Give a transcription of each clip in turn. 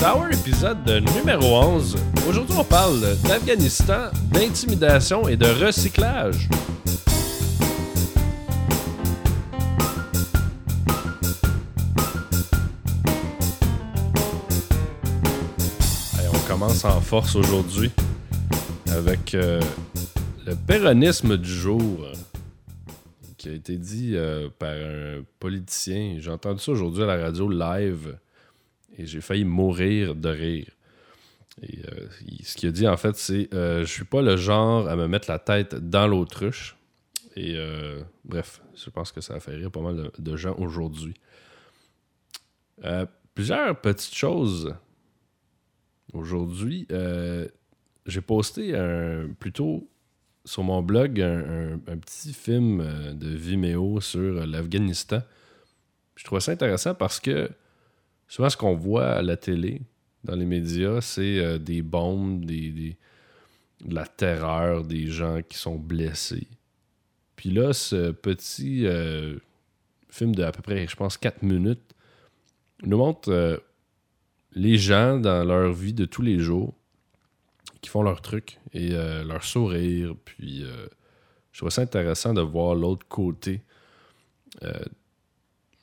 Sour, épisode numéro 11. Aujourd'hui, on parle d'Afghanistan, d'intimidation et de recyclage. Allez, on commence en force aujourd'hui avec le péronisme du jour qui a été dit par un politicien. J'ai entendu ça aujourd'hui à la radio live. Et j'ai failli mourir de rire. Et ce qu'il a dit, en fait, c'est « Je suis pas le genre à me mettre la tête dans l'autruche. » Et bref, je pense que ça a fait rire pas mal de gens aujourd'hui. Plusieurs petites choses. Aujourd'hui, j'ai posté plutôt sur mon blog un petit film de Vimeo sur l'Afghanistan. Je trouvais ça intéressant parce que souvent, ce qu'on voit à la télé, dans les médias, c'est des bombes, de la terreur, des gens qui sont blessés. Puis là, ce petit film de à peu près, je pense, 4 minutes, nous montre les gens dans leur vie de tous les jours qui font leur truc et leur sourire. Puis je trouve ça intéressant de voir l'autre côté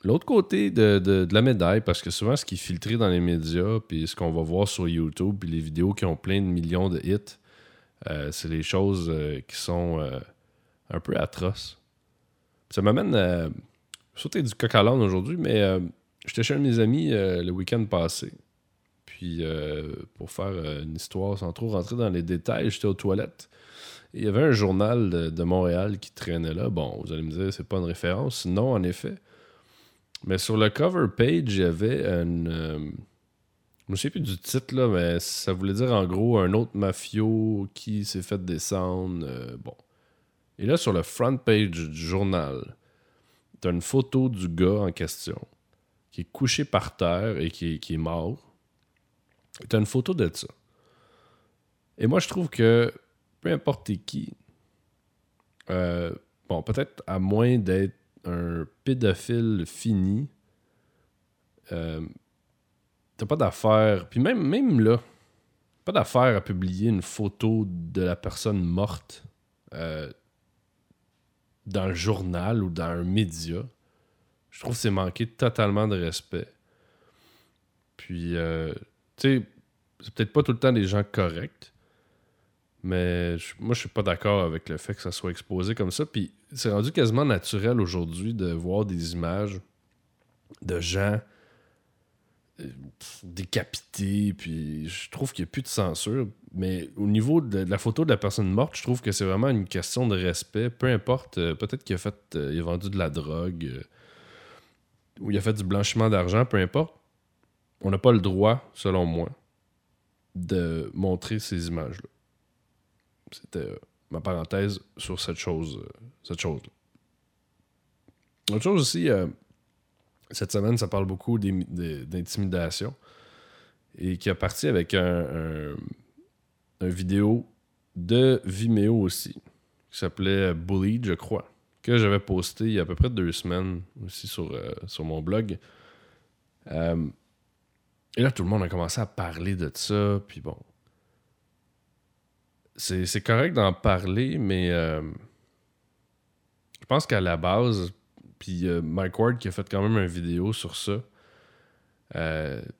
de la médaille, parce que souvent, ce qui est filtré dans les médias, puis ce qu'on va voir sur YouTube, puis les vidéos qui ont plein de millions de hits, c'est les choses qui sont un peu atroces. Ça m'amène à sauter du coq à l'âne aujourd'hui, mais j'étais chez un de mes amis le week-end passé. Puis, pour faire une histoire sans trop rentrer dans les détails, j'étais aux toilettes. Et il y avait un journal de Montréal qui traînait là. Bon, vous allez me dire, c'est pas une référence. Non, en effet. Mais sur le cover page, il y avait je ne sais plus du titre, là, mais ça voulait dire en gros un autre mafio qui s'est fait descendre. Bon. Et là, sur le front page du journal, tu as une photo du gars en question qui est couché par terre et qui est mort. Tu as une photo de ça. Et moi, je trouve que peu importe qui, bon, peut-être à moins d'être un pédophile fini, t'as pas d'affaire, puis même là, pas d'affaire à publier une photo de la personne morte dans le journal ou dans un média. Je trouve que c'est manquer totalement de respect. Puis, tu sais, c'est peut-être pas tout le temps des gens corrects, mais moi, je suis pas d'accord avec le fait que ça soit exposé comme ça. Puis c'est rendu quasiment naturel aujourd'hui de voir des images de gens décapités. Puis je trouve qu'il n'y a plus de censure. Mais au niveau de la photo de la personne morte, je trouve que c'est vraiment une question de respect. Peu importe, peut-être qu'il a vendu de la drogue ou il a fait du blanchiment d'argent, peu importe. On n'a pas le droit, selon moi, de montrer ces images-là. C'était ma parenthèse sur cette chose-là. Autre chose aussi, cette semaine, ça parle beaucoup d'intimidation et qui a parti avec un vidéo de Vimeo aussi, qui s'appelait « Bullied », je crois, que j'avais posté il y a à peu près 2 semaines aussi sur mon blog. Et là, tout le monde a commencé à parler de ça, puis bon. C'est correct d'en parler, mais je pense qu'à la base, puis Mike Ward qui a fait quand même une vidéo sur ça,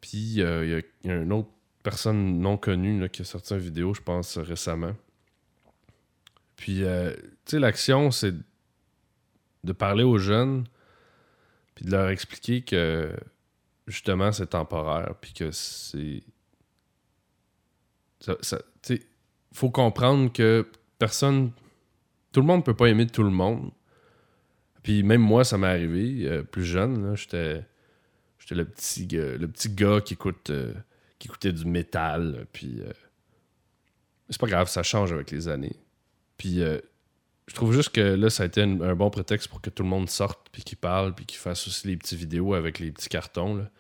puis il y a une autre personne non connue là, qui a sorti une vidéo, je pense, récemment. Puis, tu sais, l'action, c'est de parler aux jeunes, puis de leur expliquer que, justement, c'est temporaire, puis que c'est... Tu sais... Faut comprendre que tout le monde peut pas aimer tout le monde. Puis même moi, ça m'est arrivé plus jeune. Là, j'étais le petit gars qui écoutait du métal. Puis c'est pas grave, ça change avec les années. Puis je trouve juste que là, ça a été un bon prétexte pour que tout le monde sorte, puis qu'il parle, puis qu'il fasse aussi les petites vidéos avec les petits cartons. Là.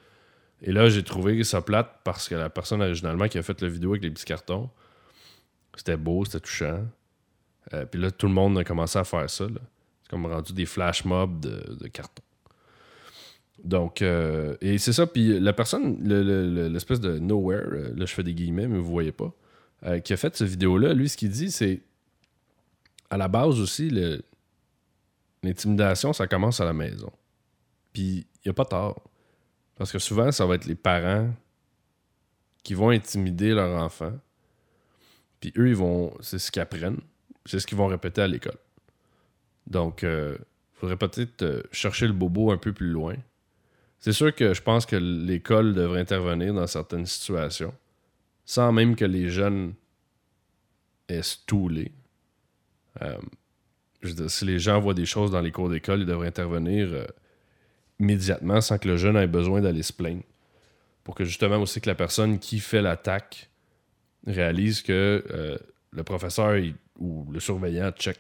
Et là, j'ai trouvé ça plate parce que la personne originalement qui a fait la vidéo avec les petits cartons, c'était beau, c'était touchant. Puis là, tout le monde a commencé à faire ça. Là. C'est comme rendu des flash mobs de carton. Donc, et c'est ça. Puis la personne, l'espèce de nowhere, là je fais des guillemets, mais vous voyez pas, qui a fait cette vidéo-là, lui, ce qu'il dit, c'est à la base aussi, l'intimidation, ça commence à la maison. Puis il n'y a pas tort. Parce que souvent, ça va être les parents qui vont intimider leur enfant. Puis eux, c'est ce qu'ils apprennent. C'est ce qu'ils vont répéter à l'école. Donc, faudrait peut-être chercher le bobo un peu plus loin. C'est sûr que je pense que l'école devrait intervenir dans certaines situations, sans même que les jeunes aient stoulé. Je veux dire, si les gens voient des choses dans les cours d'école, ils devraient intervenir immédiatement sans que le jeune ait besoin d'aller se plaindre. Pour que justement aussi que la personne qui fait l'attaque réalise que le professeur ou le surveillant check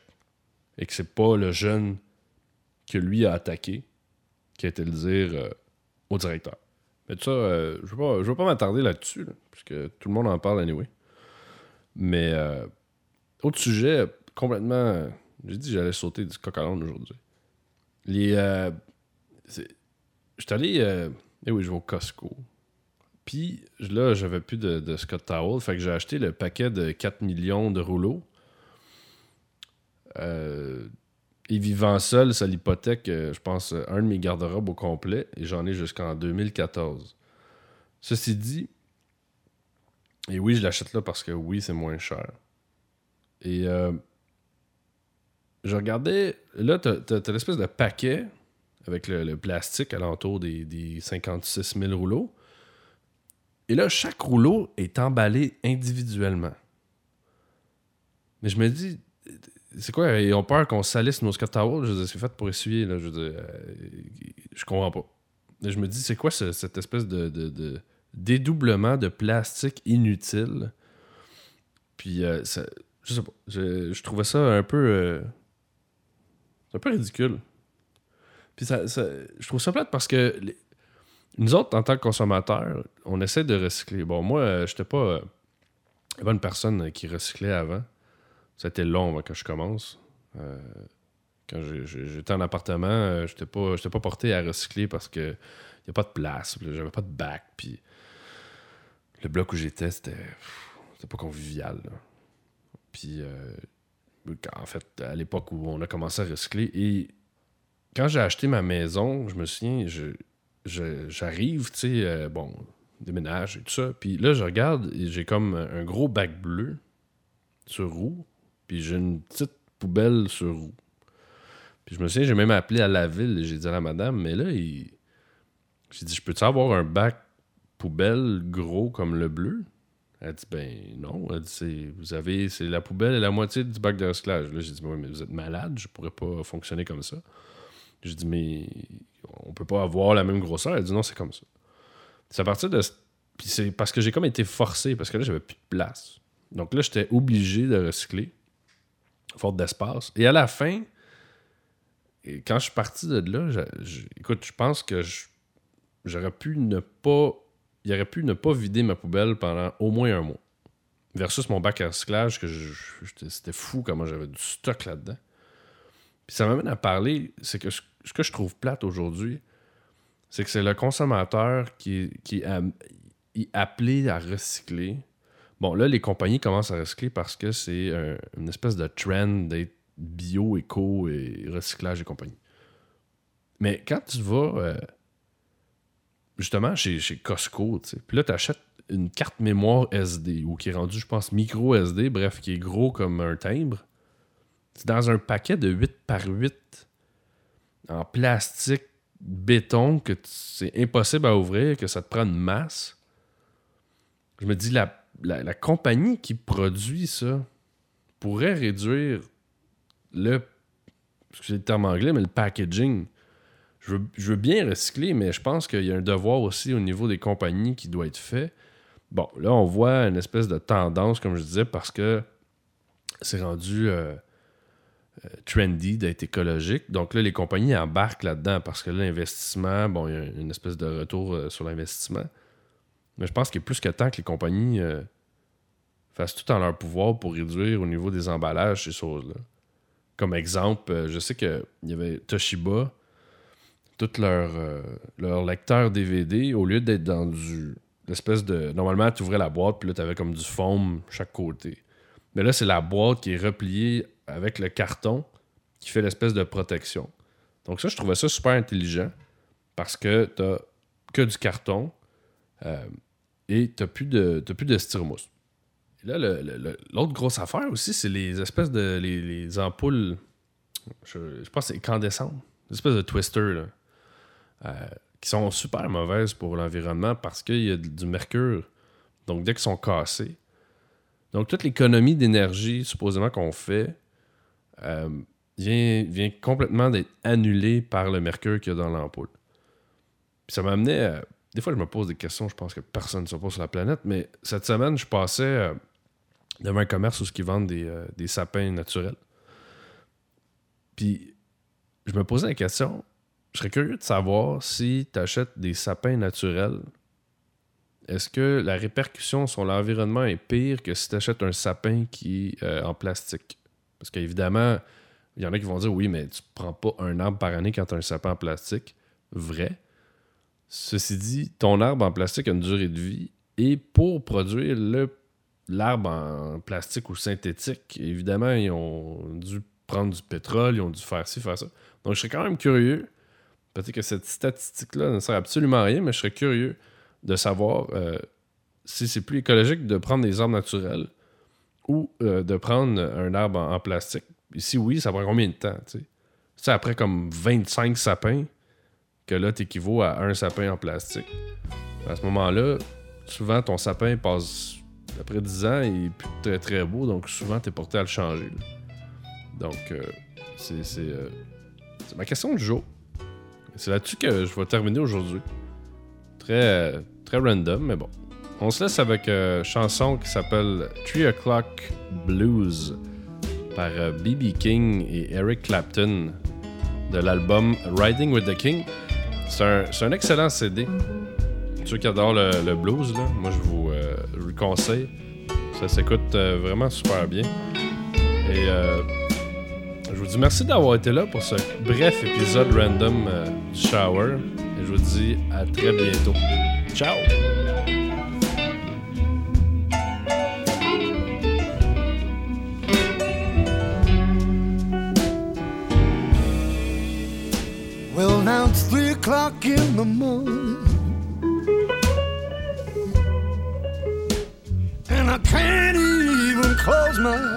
et que c'est pas le jeune que lui a attaqué qui a été le dire au directeur. Mais tout ça, je veux pas m'attarder là-dessus, là, parce que tout le monde en parle anyway. Mais autre sujet complètement... j'ai dit que j'allais sauter du coq à l'âne aujourd'hui. J'étais allé... je vais au Costco. Puis là, j'avais plus de Scott Towel, fait que j'ai acheté le paquet de 4 millions de rouleaux. Et vivant seul, ça l'hypothèque, je pense, un de mes garde-robes au complet, et j'en ai jusqu'en 2014. Ceci dit, et oui, je l'achète là parce que oui, c'est moins cher. Et je regardais, là, t'as l'espèce de paquet avec le plastique alentour des 56 000 rouleaux. Et là, chaque rouleau est emballé individuellement. Mais je me dis... c'est quoi? Ils ont peur qu'on salisse nos Scott Towels. Je veux dire, c'est fait pour essuyer. Là. Je veux dire, je comprends pas. Je me dis, c'est quoi cette espèce de dédoublement de plastique inutile? Puis, ça, je sais pas. Je trouvais ça un peu ridicule. Puis, je trouve ça plate parce que nous autres, en tant que consommateurs, on essaie de recycler. Bon, moi, j'étais pas la bonne personne qui recyclait avant. Ça a été long avant que je commence. Quand j'étais en appartement, j'étais pas porté à recycler parce que y a pas de place, j'avais pas de bac, puis le bloc où j'étais, c'était pas convivial. Là. Puis en fait, à l'époque où on a commencé à recycler, et quand j'ai acheté ma maison, je me souviens, j'arrive, tu sais, déménage et tout ça, puis là, je regarde, et j'ai comme un gros bac bleu sur roue, puis j'ai une petite poubelle sur roue. Puis je me souviens, j'ai même appelé à la ville et j'ai dit à la madame, mais là, j'ai dit, je peux-tu avoir un bac poubelle gros comme le bleu? Elle dit, ben non. Elle dit, c'est la poubelle et la moitié du bac de recyclage. Là, j'ai dit, mais vous êtes malade, je pourrais pas fonctionner comme ça. J'ai dit, mais on peut pas avoir la même grosseur. Elle dit, non, c'est comme ça. C'est à partir de... puis c'est parce que j'ai comme été forcé, parce que là, j'avais plus de place. Donc là, j'étais obligé de recycler, faute d'espace. Et à la fin, quand je suis parti de là, écoute, je pense que il aurait pu ne pas vider ma poubelle pendant au moins un mois. Versus mon bac à recyclage, que c'était fou comment j'avais du stock là-dedans. Puis ça m'amène à parler, c'est que ce que je trouve plate aujourd'hui, c'est que c'est le consommateur qui est appelé à recycler. Bon, là, les compagnies commencent à recycler parce que c'est une espèce de trend d'être bio, éco et recyclage et compagnie. Mais quand tu vas justement chez Costco, tu sais, puis là, tu achètes une carte mémoire SD ou qui est rendue, je pense, micro SD, bref, qui est gros comme un timbre, c'est dans un paquet de 8x8 en plastique, béton, que c'est impossible à ouvrir, que ça te prend une masse. Je me dis, la compagnie qui produit ça pourrait réduire le... excusez le terme anglais, mais le packaging. Je veux bien recycler, mais je pense qu'il y a un devoir aussi au niveau des compagnies qui doit être fait. Bon, là, on voit une espèce de tendance, comme je disais, parce que c'est rendu trendy d'être écologique. Donc là, les compagnies embarquent là-dedans parce que là, l'investissement, bon, il y a une espèce de retour sur l'investissement. Mais je pense qu'il est plus que temps que les compagnies fassent tout en leur pouvoir pour réduire au niveau des emballages ces choses-là. Comme exemple, je sais qu'il y avait Toshiba tous leurs lecteurs DVD, au lieu d'être dans du... l'espèce de... Normalement, tu ouvrais la boîte, puis là, tu avais comme du foam chaque côté. Mais là, c'est la boîte qui est repliée avec le carton qui fait l'espèce de protection. Donc ça, je trouvais ça super intelligent parce que t'as que du carton et t'as plus de styromousse. Et là, l'autre grosse affaire aussi, c'est les espèces de... les ampoules... Je pense que c'est incandescentes. Des espèces de twisters, là. Qui sont super mauvaises pour l'environnement parce qu'il y a du mercure. Donc, dès qu'ils sont cassés. Donc, toute l'économie d'énergie, supposément, qu'on fait vient complètement d'être annulée par le mercure qu'il y a dans l'ampoule. Puis ça m'a amené à... Des fois, je me pose des questions, je pense que personne ne se pose sur la planète, mais cette semaine, je passais devant un commerce où ils vendent des sapins naturels. Puis, je me posais la question... Je serais curieux de savoir si tu achètes des sapins naturels. Est-ce que la répercussion sur l'environnement est pire que si tu achètes un sapin qui est en plastique? Parce qu'évidemment, il y en a qui vont dire « Oui, mais tu prends pas un arbre par année quand tu as un sapin en plastique. » Vrai. Ceci dit, ton arbre en plastique a une durée de vie. Et pour produire l'arbre en plastique ou synthétique, évidemment, ils ont dû prendre du pétrole, ils ont dû faire ci, faire ça. Donc, je serais quand même curieux. Peut-être que cette statistique-là ne sert absolument à rien, mais je serais curieux de savoir si c'est plus écologique de prendre des arbres naturels ou de prendre un arbre en plastique. Et si oui, ça prend combien de temps? C'est après comme 25 sapins que là, t'équivaut à un sapin en plastique. À ce moment-là, souvent, ton sapin passe après 10 ans et il n'est plus très, très beau, donc souvent, t'es porté à le changer. Donc, c'est ma question du jour. C'est là-dessus que je vais terminer aujourd'hui. Très, très random, mais bon. On se laisse avec une chanson qui s'appelle 3 O'Clock Blues par B.B. King et Eric Clapton de l'album Riding with the King. C'est un excellent CD. Ceux qui adorent le blues, là, moi je vous le conseille. Ça s'écoute vraiment super bien. Et je vous dis merci d'avoir été là pour ce bref épisode random du Shower. Et je vous dis à très bientôt. Ciao! Well, now it's 3 o'clock in the morning and I can't even close my eyes.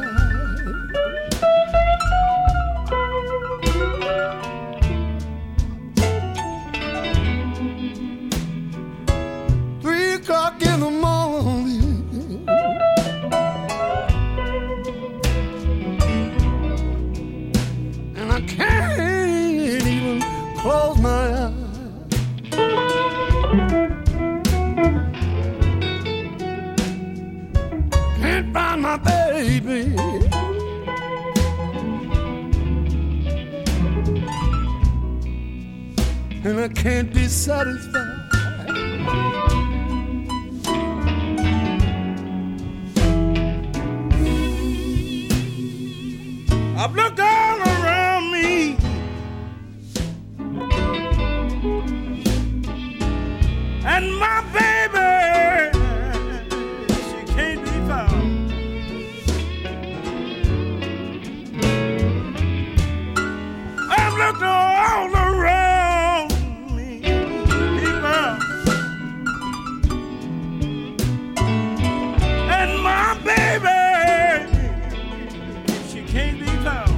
And I can't be satisfied. I've looked all around me, and my baby, she can't be found. I've looked all around. Baby, she can't be found.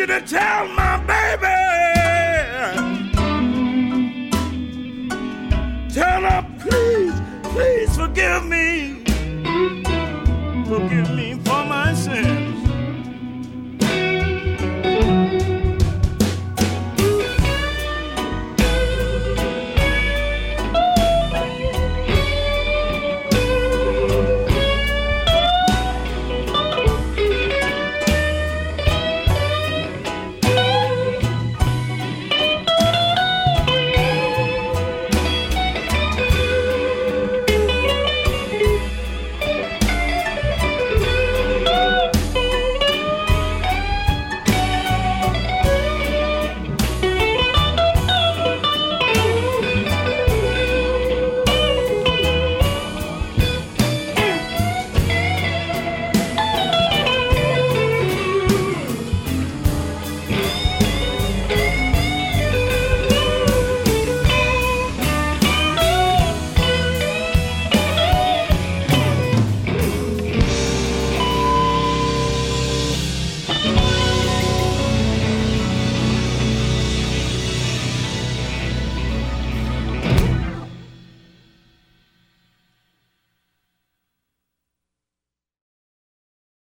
want you to tell my baby, tell her please, please forgive me.